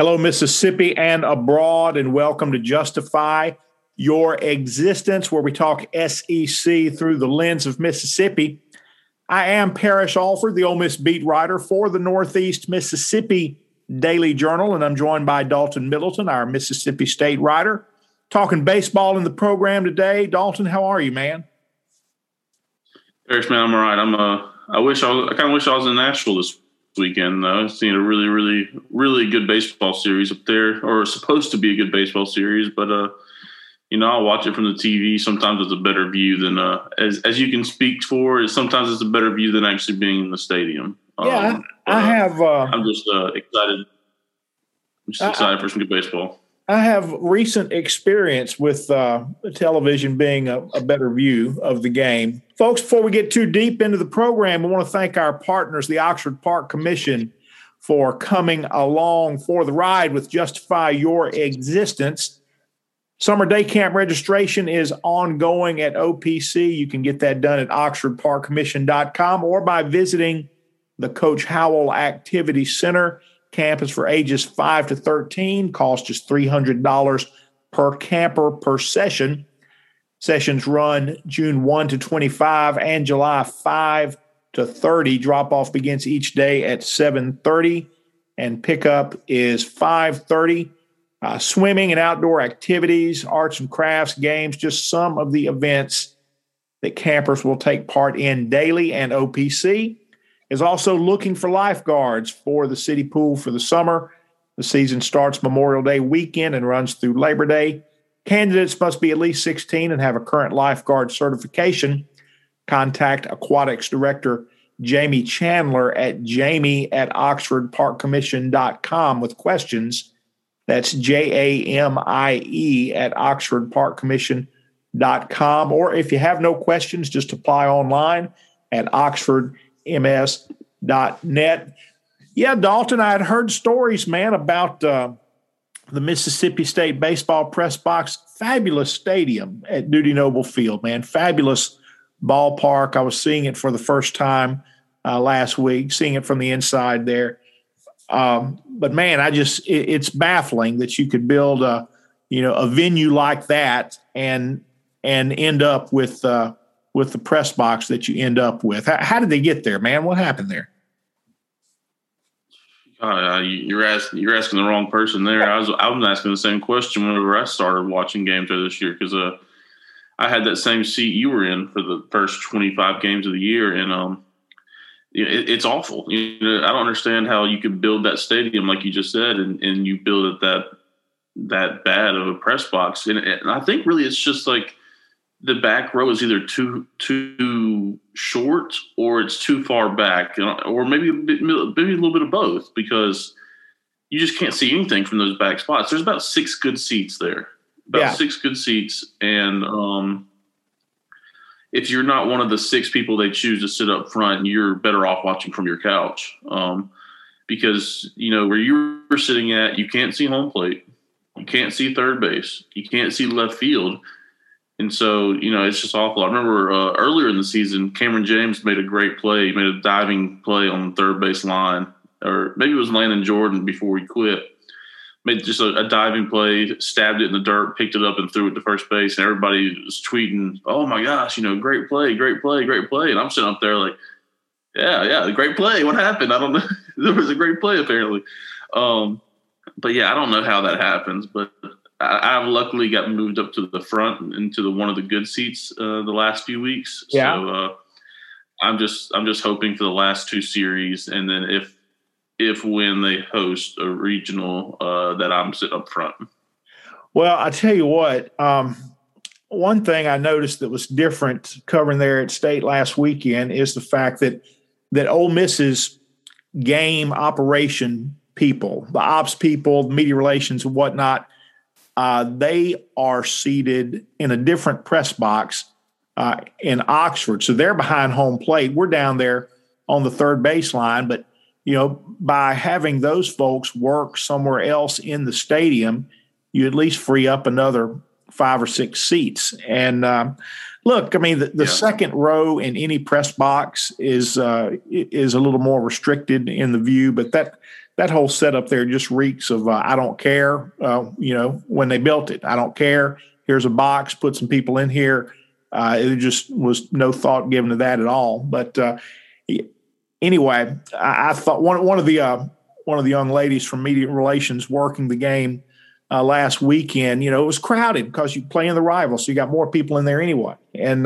Hello, Mississippi and abroad, and welcome to Justify Your Existence, where we talk SEC through the lens of Mississippi. I am Parrish Alford, the Ole Miss beat writer for the Northeast Mississippi Daily Journal, and I'm joined by Dalton Middleton, our Mississippi State writer. Talking baseball in the program today. Dalton, how are you, man? Parrish, man, I'm all right. I kind of wish I was in Nashville this weekend. I've seen a really good baseball series up there, or supposed to be a good baseball series, but I'll watch it from the TV. Sometimes it's a better view than as you can speak for. Sometimes it's a better view than actually being in the stadium. I'm just excited. I'm just excited for some good baseball. I have recent experience with television being a better view of the game. Folks, before we get too deep into the program, we want to thank our partners, the Oxford Park Commission, for coming along for the ride with Justify Your Existence. Summer day camp registration is ongoing at OPC. You can get that done at oxfordparkcommission.com or by visiting the Coach Howell Activity Center. Camp is for ages 5 to 13. Cost is $300 per camper per session. Sessions run June 1 to 25 and July 5 to 30. Drop-off begins each day at 7:30 and pickup is 5:30. Swimming and outdoor activities, arts and crafts, games, just some of the events that campers will take part in daily. And OPC is also looking for lifeguards for the city pool for the summer. The season starts Memorial Day weekend and runs through Labor Day. Candidates must be at least 16 and have a current lifeguard certification. Contact Aquatics Director Jamie Chandler at jamie@oxfordparkcommission.com with questions. That's jamie@oxfordparkcommission.com. Or if you have no questions, just apply online at oxfordms.net. Yeah, Dalton, I had heard stories, man, about the Mississippi State baseball press box. Fabulous stadium at Dudy Noble Field, man. Fabulous ballpark. I was seeing it for the first time last week, seeing it from the inside there. But man, it's baffling that you could build a venue like that and end up with the press box that you end up with. How did they get there, man? What happened there? You're asking the wrong person there. I was asking the same question whenever I started watching games this year, because I had that same seat you were in for the first 25 games of the year, and it's awful. I don't understand how you could build that stadium like you just said, and you build it that bad of a press box. And I think really it's just like the back row is either too short or it's too far back, or maybe a little bit of both, because you just can't see anything from those back spots. There's about six good seats there, and if you're not one of the six people they choose to sit up front, you're better off watching from your couch, because where you were sitting at, you can't see home plate, you can't see third base, you can't see left field. And so, it's just awful. I remember earlier in the season, Cameron James made a great play. He made a diving play on the third base line, or maybe it was Landon Jordan before he quit. Made just a diving play, stabbed it in the dirt, picked it up and threw it to first base. And everybody was tweeting, oh, my gosh, great play, great play, great play. And I'm sitting up there like, yeah, great play. What happened? I don't know. There was a great play apparently. But, yeah, I don't know how that happens, but – I've luckily got moved up to the front into one of the good seats the last few weeks. Yeah. So I'm just hoping for the last two series, and then if when they host a regional that I'm sitting up front. Well, I tell you what, one thing I noticed that was different covering there at State last weekend is the fact that Ole Miss's game operation people, the ops people, media relations and whatnot, they are seated in a different press box in Oxford. So they're behind home plate. We're down there on the third baseline. But, by having those folks work somewhere else in the stadium, you at least free up another 5 or 6 seats. And look, I mean, the second row in any press box is a little more restricted in the view, but that – that whole setup there just reeks of I don't care, when they built it. I don't care. Here's a box, put some people in here. It just was no thought given to that at all. But anyway, I thought one of the young ladies from media relations working the game last weekend, it was crowded because you play in the rival, so you got more people in there anyway. And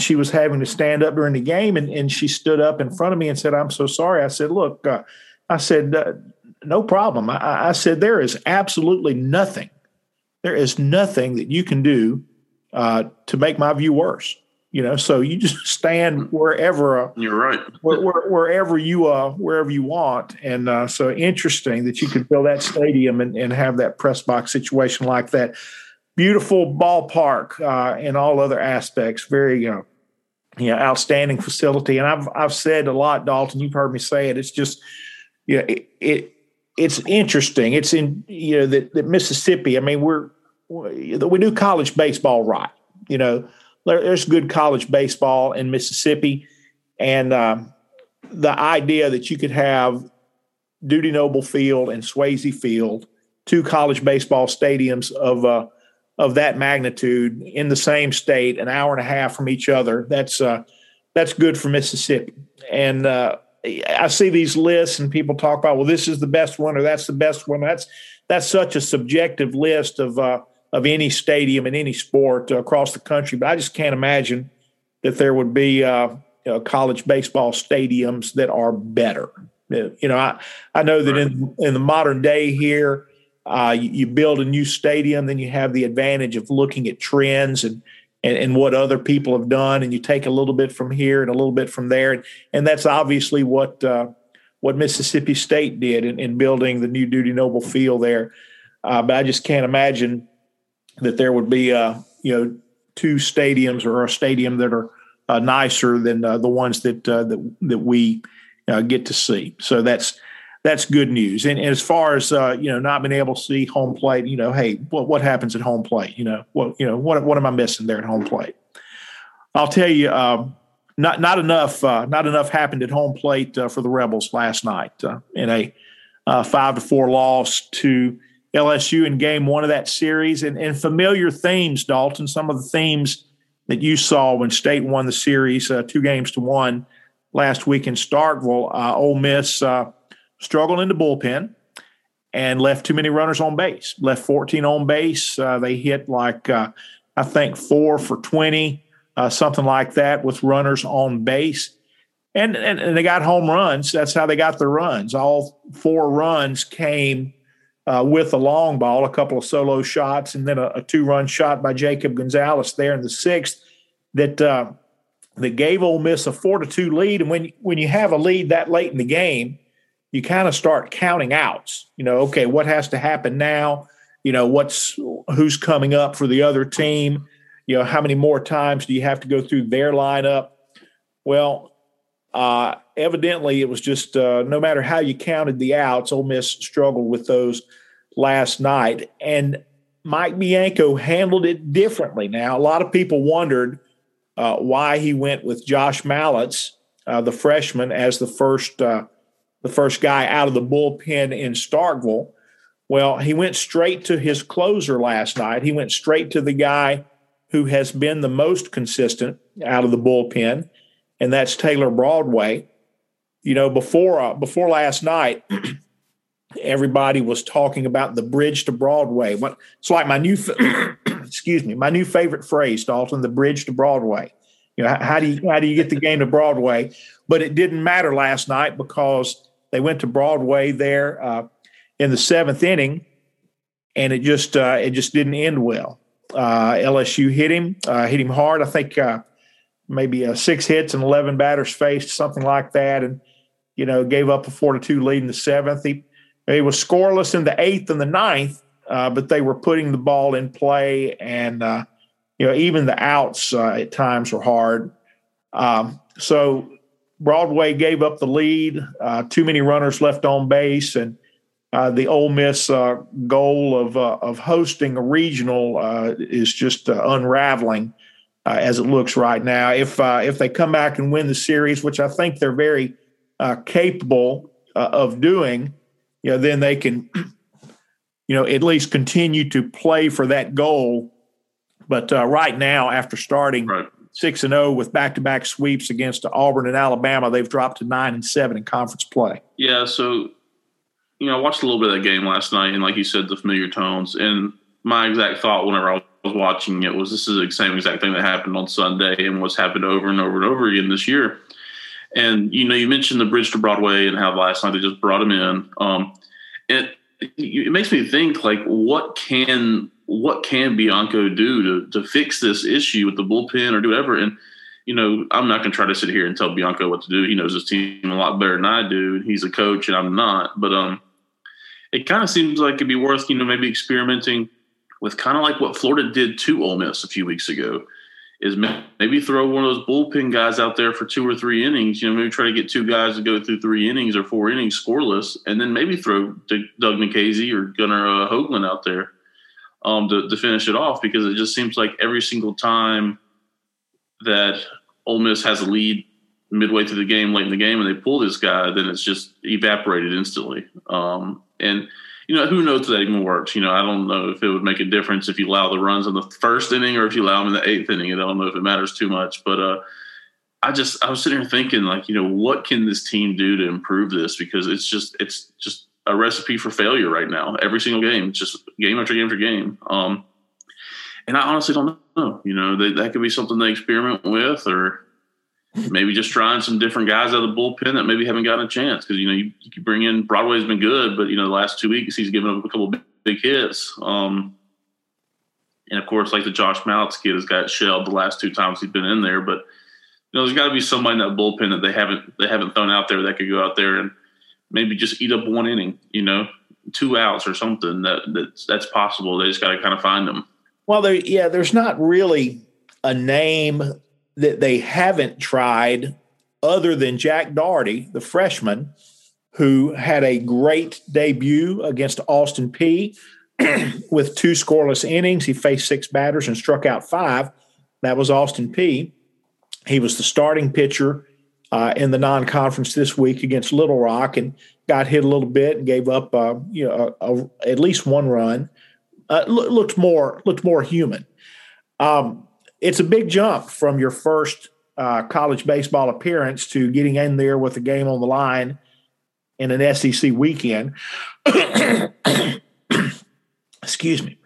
she was having to stand up during the game, and she stood up in front of me and said, "I'm so sorry." I said, "Look," I said, "no problem." I said, "There is absolutely nothing. There is nothing that you can do to make my view worse. So you just stand wherever you're right, wherever you want." And so interesting that you could fill that stadium and have that press box situation like that. Beautiful ballpark in all other aspects. Very, outstanding facility. And I've said a lot, Dalton. You've heard me say it. It's just, it's interesting. It's in that Mississippi. I mean, we do college baseball right. There's good college baseball in Mississippi, and the idea that you could have Dudy Noble Field and Swayze Field, two college baseball stadiums of that magnitude in the same state, an hour and a half from each other, that's good for Mississippi. And I see these lists and people talk about, well, this is the best one or that's the best one. That's such a subjective list of any stadium in any sport across the country. But I just can't imagine that there would be college baseball stadiums that are better. I know that in the modern day here, you build a new stadium, then you have the advantage of looking at trends and what other people have done, and you take a little bit from here and a little bit from there. And that's obviously what Mississippi State did in building the new Dudy Noble Field there. But I just can't imagine that there would be, two stadiums or a stadium that are nicer than the ones that we get to see. So that's good news. And as far as not being able to see home plate, hey, what happens at home plate? What am I missing there at home plate? I'll tell you, not enough happened at home plate for the Rebels last night in a 5-4 loss to LSU in game one of that series, and familiar themes, Dalton, some of the themes that you saw when State won the series 2-1 last week in Starkville. Ole Miss struggled in the bullpen and left too many runners on base, left 14 on base. They hit like, 4 for 20, something like that with runners on base. And they got home runs. That's how they got their runs. All 4 runs came with a long ball, a couple of solo shots, and then a 2-run shot by Jacob Gonzalez there in the 6th that gave Ole Miss a 4-2 lead. And when you have a lead that late in the game, you kind of start counting outs. Okay, what has to happen now? Who's coming up for the other team? How many more times do you have to go through their lineup? Well, evidently, it was just no matter how you counted the outs, Ole Miss struggled with those last night. And Mike Bianco handled it differently. Now, a lot of people wondered why he went with Josh Mallitz, the freshman, as the first guy out of the bullpen in Starkville. Well, he went straight to his closer last night. He went straight to the guy who has been the most consistent out of the bullpen, and that's Taylor Broadway. Before last night, everybody was talking about the bridge to Broadway. It's like my new, my new favorite phrase, Dalton, the bridge to Broadway. How do you get the game to Broadway? But it didn't matter last night because they went to Broadway there in the 7th inning, and it just didn't end well. LSU hit him hard. I think. Maybe 6 hits and 11 batters faced, something like that, and gave up a 4-2 lead in the 7th. He was scoreless in the 8th and the 9th, but they were putting the ball in play, and even the outs at times were hard. So Broadway gave up the lead. Too many runners left on base, and the Ole Miss goal of hosting a regional is just unraveling. As it looks right now, if they come back and win the series, which I think they're very capable of doing, you know, then they can, you know, at least continue to play for that goal. But right now, after starting 6-0 with back-to-back sweeps against Auburn and Alabama, they've dropped to 9-7 in conference play. Yeah, so, you know, I watched a little bit of that game last night, and like you said, the familiar tones. And my exact thought whenever I was watching it was this is the same exact thing that happened on Sunday and what's happened over and over and over again this year. And, you know, you mentioned the bridge to Broadway and how last night they just brought him in. It makes me think, like, what can Bianco do to fix this issue with the bullpen or do whatever? And, you know, I'm not going to try to sit here and tell Bianco what to do. He knows his team a lot better than I do. He's a coach and I'm not. But it kind of seems like it'd be worth, you know, maybe experimenting with kind of like what Florida did to Ole Miss a few weeks ago, is maybe throw one of those bullpen guys out there for 2 or 3 innings, you know, maybe try to get 2 guys to go through 3 innings or 4 innings scoreless, and then maybe throw Doug Nikhazy or Gunnar Hoagland out there. To finish it off, because it just seems like every single time that Ole Miss has a lead midway through the game, late in the game, and they pull this guy, then it's just evaporated instantly. And, you know, who knows if that even works? You know, I don't know if it would make a difference if you allow the runs in the first inning or if you allow them in the 8th inning. I don't know if it matters too much. But I was sitting here thinking, like, you know, what can this team do to improve this? Because it's just a recipe for failure right now. Every single game, it's just game after game after game. And I honestly don't know, you know, that could be something they experiment with, or maybe just trying some different guys out of the bullpen that maybe haven't gotten a chance. Cause, you know, you could bring in Broadway's been good, but, you know, the last 2 weeks he's given up a couple big hits. And of course, like the Josh Mallitz kid has got shelled the last 2 times he's been in there, but, you know, there's gotta be somebody in that bullpen that they haven't thrown out there that could go out there and maybe just eat up 1 inning, you know, 2 outs or something. That's possible. They just got to kind of find them. Well, there's not really a name that they haven't tried other than Jack Daugherty, the freshman, who had a great debut against Austin Peay with 2 scoreless innings. He faced 6 batters and struck out 5. That was Austin Peay. He was the starting pitcher in the non-conference this week against Little Rock, and got hit a little bit and gave up, at least 1 run. Looked more human. It's a big jump from your first college baseball appearance to getting in there with a game on the line in an SEC weekend. Excuse me,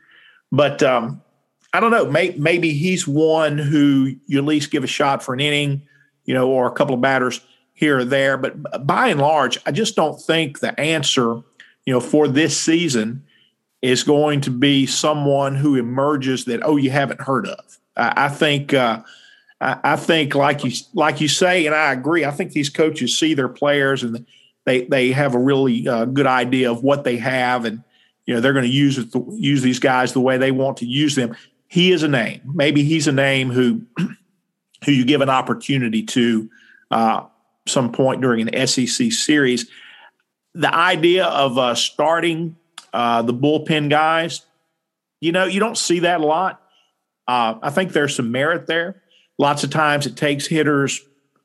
but I don't know. Maybe he's one who you at least give a shot for an inning, you know, or a couple of batters here or there. But by and large, I just don't think the answer, you know, for this season is going to be someone who emerges that, oh, you haven't heard of. I think like you say, and I agree, I think these coaches see their players and they have a really good idea of what they have, and, you know, they're going to use these guys the way they want to use them. He is a name. Maybe he's a name who you give an opportunity to some point during an SEC series. The idea of starting the bullpen guys, you know, you don't see that a lot. I think there's some merit there. Lots of times it takes hitters.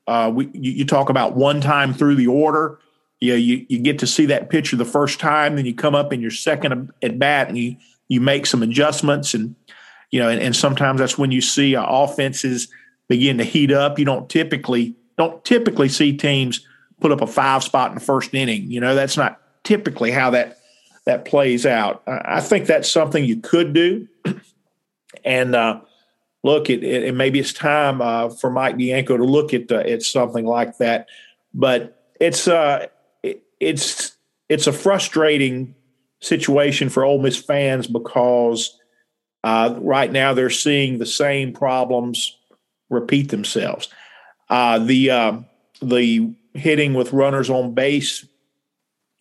You talk about one time through the order. You know, you get to see that pitcher the first time, then you come up in your second at bat and you make some adjustments. And, you know, and sometimes that's when you see offenses begin to heat up. You don't typically see teams put up a 5 spot in the first inning. You know, that's not typically how that plays out. I think that's something you could do. And look, it maybe it's time for Mike Bianco to look at something like that. But it's a frustrating situation for Ole Miss fans, because right now they're seeing the same problems repeat themselves. The hitting with runners on base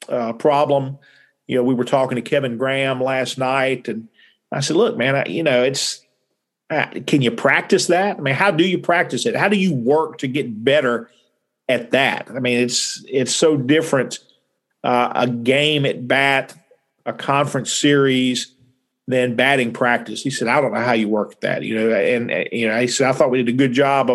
problem. You know, we were talking to Kevin Graham last night, and I said, "Look, man, can you practice that? I mean, how do you practice it? How do you work to get better at that? I mean, it's so different a game at bat, a conference series, than batting practice." He said, "I don't know how you work that." You know, and, you know, he said, "I thought we did a good job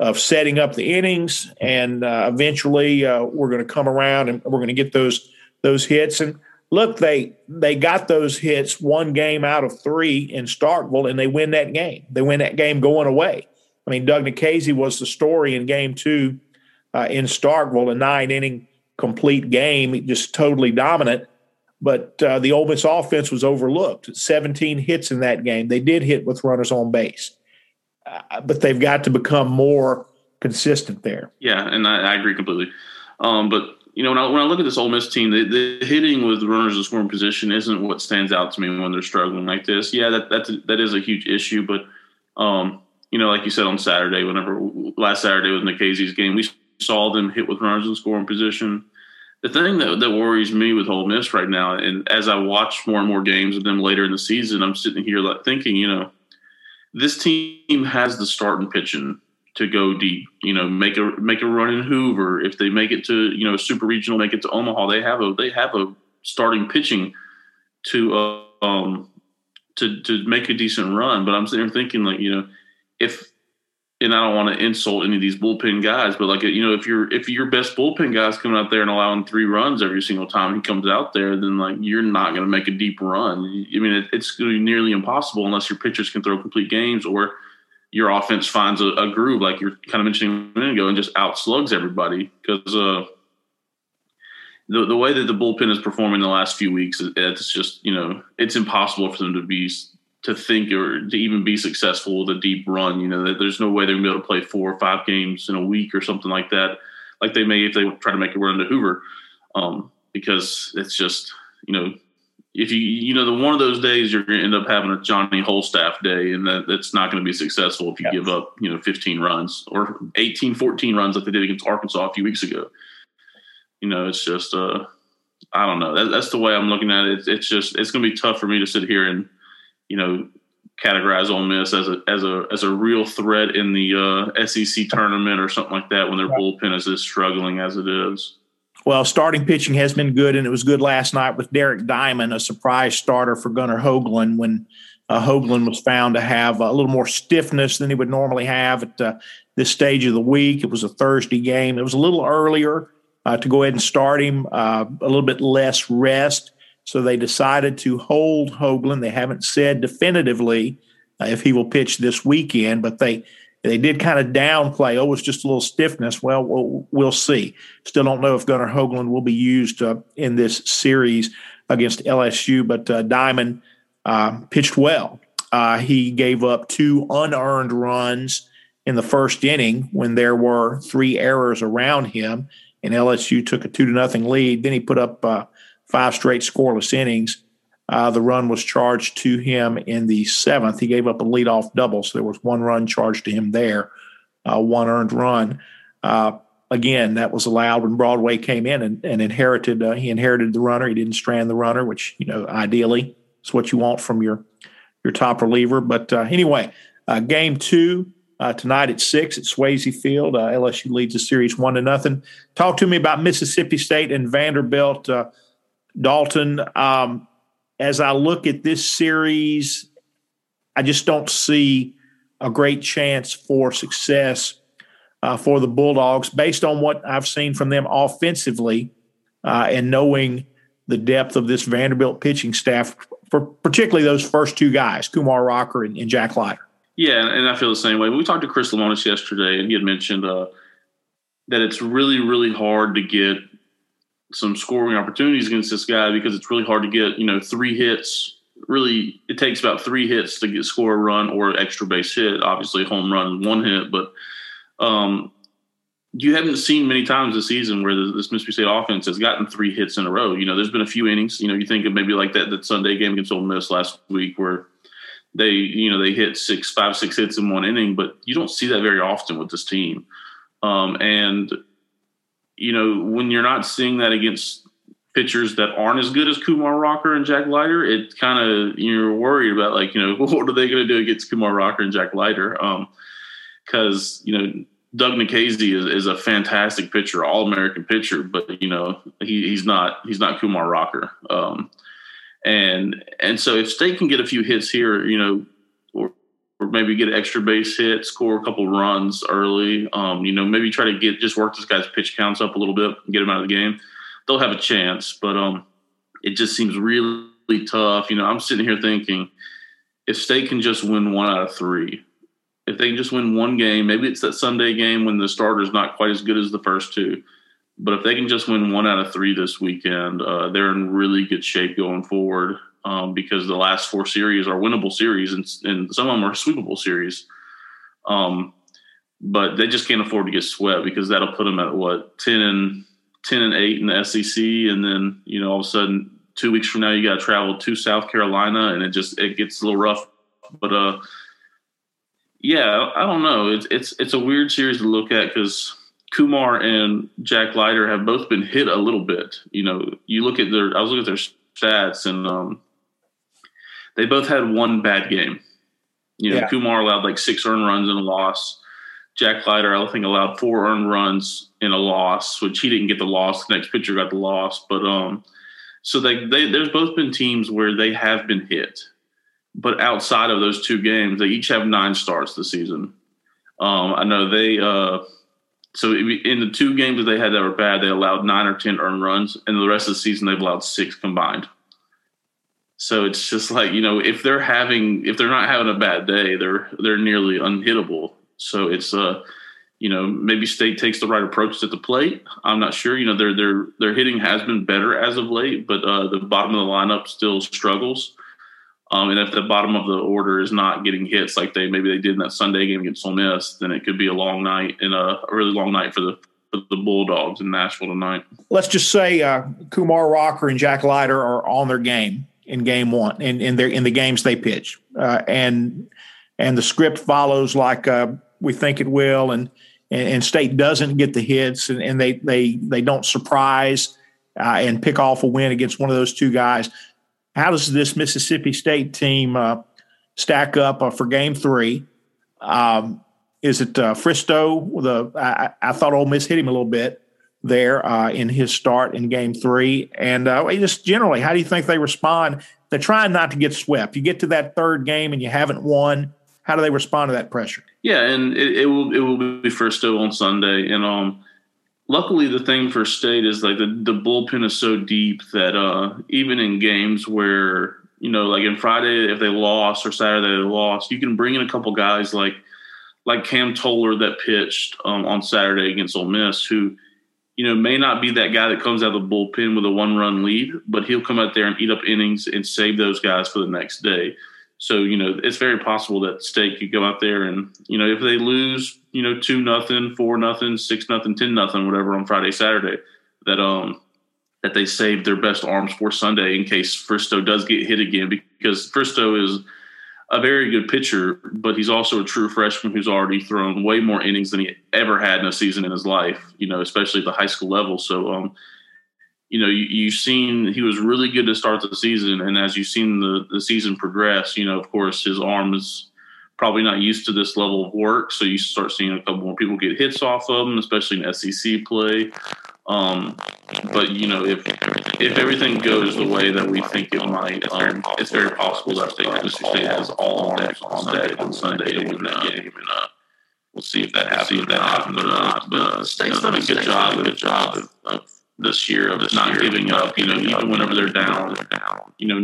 of setting up the innings, and eventually we're going to come around and we're going to get those hits. And look, they got those hits one game out of three in Starkville, and they win that game. They win that game going away. I mean, Doug Nikhazy was the story in game two in Starkville, a 9-inning complete game, just totally dominant. But the Ole Miss offense was overlooked. 17 hits in that game. They did hit with runners on base. But they've got to become more consistent there. Yeah, and I agree completely. But, you know, when I look at this Ole Miss team, the hitting with runners in scoring position isn't what stands out to me when they're struggling like this. Yeah, that is a huge issue. But, you know, like you said on Saturday, last Saturday with Nikhazy's game, we saw them hit with runners in scoring position. The thing that worries me with Ole Miss right now, and as I watch more and more games of them later in the season, I'm sitting here thinking, you know, this team has the starting pitching to go deep. You know, make a run in Hoover. If they make it to, you know, Super Regional, make it to Omaha, they have a starting pitching to make a decent run. But I'm sitting here thinking, like, you know, if — and I don't want to insult any of these bullpen guys, but, like, you know, if your best bullpen guy's coming out there and allowing 3 runs every single time he comes out there, then, like, you're not going to make a deep run. I mean, it's going to be nearly impossible unless your pitchers can throw complete games or your offense finds a groove, like you're kind of mentioning a minute ago, and just outslugs everybody. Because the way that the bullpen is performing the last few weeks, it's just, you know, it's impossible for them to think or to even be successful with a deep run. You know, that there's no way they're going to be able to play 4 or 5 games in a week or something like that, like they may if they try to make a run to Hoover, because it's just, you know, if you know, the one of those days you're going to end up having a Johnny Holstaff day, and that's not going to be successful if you give up, you know, 15 runs or 14 runs like they did against Arkansas a few weeks ago. You know, it's just, I don't know. That's the way I'm looking at it. It's just, it's going to be tough for me to sit here and, you know, categorize Ole Miss as a real threat in the SEC tournament or something like that when their bullpen is as struggling as it is. Well, starting pitching has been good, and it was good last night with Derek Diamond, a surprise starter for Gunnar Hoagland, when Hoagland was found to have a little more stiffness than he would normally have at this stage of the week. It was a Thursday game. It was a little earlier to go ahead and start him, a little bit less rest. So they decided to hold Hoagland. They haven't said definitively if he will pitch this weekend, but they did kind of downplay, oh, it's just a little stiffness. Well, we'll see. Still don't know if Gunnar Hoagland will be used in this series against LSU, but Diamond pitched well. He gave up 2 unearned runs in the first inning when there were 3 errors around him, and LSU took a 2-0 lead. Then he put up 5 straight scoreless innings. The run was charged to him in the 7th. He gave up a leadoff double, so there was 1 run charged to him there, 1 earned run. Again, that was allowed when Broadway came in and inherited. He inherited the runner. He didn't strand the runner, which, you know, ideally is what you want from your top reliever. But anyway, game 2 tonight at 6 at Swayze Field. LSU leads the series 1-0. Talk to me about Mississippi State and Vanderbilt. Dalton, as I look at this series, I just don't see a great chance for success for the Bulldogs based on what I've seen from them offensively and knowing the depth of this Vanderbilt pitching staff, for particularly those first 2 guys, Kumar Rocker and Jack Leiter. Yeah, and I feel the same way. We talked to Chris Lamonis yesterday, and he had mentioned that it's really, really hard to get some scoring opportunities against this guy because it's really hard to get, you know, 3 hits. Really, it takes about 3 hits to score a run or an extra base hit. Obviously, home run, 1 hit, but you haven't seen many times this season where this Mississippi State offense has gotten 3 hits in a row. You know, there's been a few innings. You know, you think of maybe like that Sunday game against Ole Miss last week where they, you know, they hit 5, 6 hits in 1 inning, but you don't see that very often with this team. And you know, when you're not seeing that against pitchers that aren't as good as Kumar Rocker and Jack Leiter, it kind of, you're worried about, like, you know, what are they going to do against Kumar Rocker and Jack Leiter? Because, you know, Doug Nikhazy is a fantastic pitcher, All-American pitcher, but, you know, he's not Kumar Rocker. And so if State can get a few hits here, you know, or maybe get an extra base hit, score a couple runs early, maybe try to work this guy's pitch counts up a little bit and get him out of the game, they'll have a chance. But it just seems really tough. I'm sitting here thinking, if State can just win 1 out of 3, if they can just win one game, maybe it's that Sunday game when the starter's not quite as good as the first two. But if they can just win 1 out of 3 this weekend, they're in really good shape going forward, because the last 4 series are winnable series, and some of them are sweepable series. But they just can't afford to get swept, because that'll put them at, 10 and 8 in the SEC. And then, all of a sudden 2 weeks from now, you got to travel to South Carolina, and it gets a little rough. But, I don't know. It's a weird series to look at, because Kumar and Jack Leiter have both been hit a little bit. You look at I was looking at their stats, and they both had one bad game. Kumar allowed 6 earned runs in a loss. Jack Leiter, I think, allowed 4 earned runs in a loss, which he didn't get the loss. The next pitcher got the loss. But so there's both been teams where they have been hit. But outside of those 2 games, they each have 9 starts this season. I know they so in the 2 games that they had that were bad, they allowed 9 or 10 earned runs, and the rest of the season they've allowed 6 combined. So it's just if they're not having a bad day, they're nearly unhittable. So it's maybe State takes the right approach at the plate. I'm not sure. Their hitting has been better as of late, but the bottom of the lineup still struggles. And if the bottom of the order is not getting hits like they did in that Sunday game against Ole Miss, then it could be a long night, and a really long night for the Bulldogs in Nashville tonight. Let's just say Kumar Rocker and Jack Leiter are on their game in game one, and in the games they pitch, and the script follows we think it will, and State doesn't get the hits, and they don't surprise and pick off a win against one of those 2 guys. How does this Mississippi State team stack up for Game 3? Is it Fristoe? I thought Ole Miss hit him a little bit there in his start in Game 3. And just generally, how do you think they respond? They're trying not to get swept. You get to that 3rd game and you haven't won. How do they respond to that pressure? Yeah, and it will be Fristoe on Sunday. And luckily, the thing for State is the bullpen is so deep that even in games where, in Friday, if they lost, or Saturday they lost, you can bring in a couple guys like Cam Toller that pitched on Saturday against Ole Miss, who, may not be that guy that comes out of the bullpen with a 1-run lead, but he'll come out there and eat up innings and save those guys for the next day. So, it's very possible that State could go out there and, if they lose, 2-0, 4-0, 6-0, 10-0, whatever on Friday, Saturday, that they save their best arms for Sunday in case Fristoe does get hit again, because Fristoe is a very good pitcher, but he's also a true freshman who's already thrown way more innings than he ever had in a season in his life, especially at the high school level. So, you've seen he was really good to start the season, and as you've seen the season progress, of course, his arm is probably not used to this level of work, so you start seeing a couple more people get hits off of him, especially in SEC play. But, if everything goes the way that we think it might, it's very possible that I think Mississippi State has all decks on Sunday to win that game. And we'll see if that happens or not. But State's done a good job of this year of not giving up, even whenever they're down,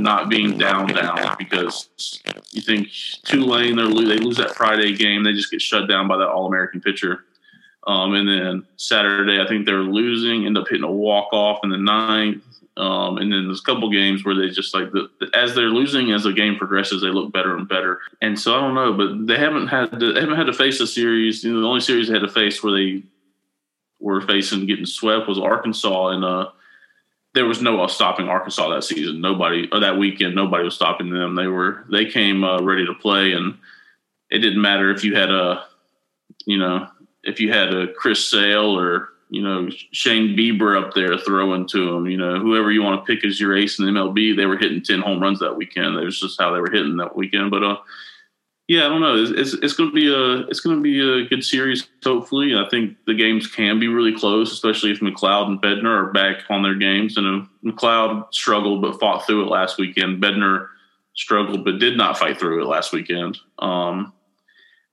not being down, because you think Tulane, they lose that Friday game, they just get shut down by that All-American pitcher. And then Saturday, I think they're losing, end up hitting a walk-off in the 9th. And then there's a couple games where they just as they're losing, as the game progresses, they look better and better. And so I don't know, but they haven't had to face a series. The only series they had to face where they were facing getting swept was Arkansas, and there was no stopping Arkansas that season. That weekend, nobody was stopping them. They came ready to play, and it didn't matter if you had a Chris Sale or Shane Bieber up there throwing to them. Whoever you want to pick as your ace in the MLB, they were hitting 10 home runs that weekend. That was just how they were hitting that weekend, but. Yeah, I don't know. It's going to be a good series. Hopefully, I think the games can be really close, especially if McLeod and Bednar are back on their games. And McLeod struggled but fought through it last weekend. Bednar struggled but did not fight through it last weekend.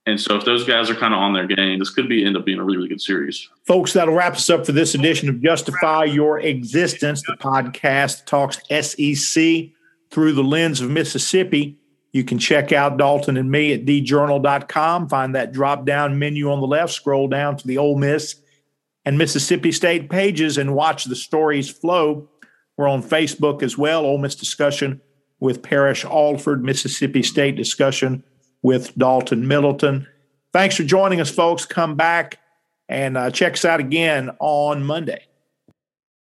And so if those guys are kind of on their game, this could be end up being a really, really good series. Folks, that'll wrap us up for this edition of Justify Your Existence, the podcast talks SEC through the lens of Mississippi. You can check out Dalton and me at djournal.com. Find that drop-down menu on the left. Scroll down to the Ole Miss and Mississippi State pages and watch the stories flow. We're on Facebook as well. Ole Miss discussion with Parrish Alford, Mississippi State discussion with Dalton Middleton. Thanks for joining us, folks. Come back and check us out again on Monday.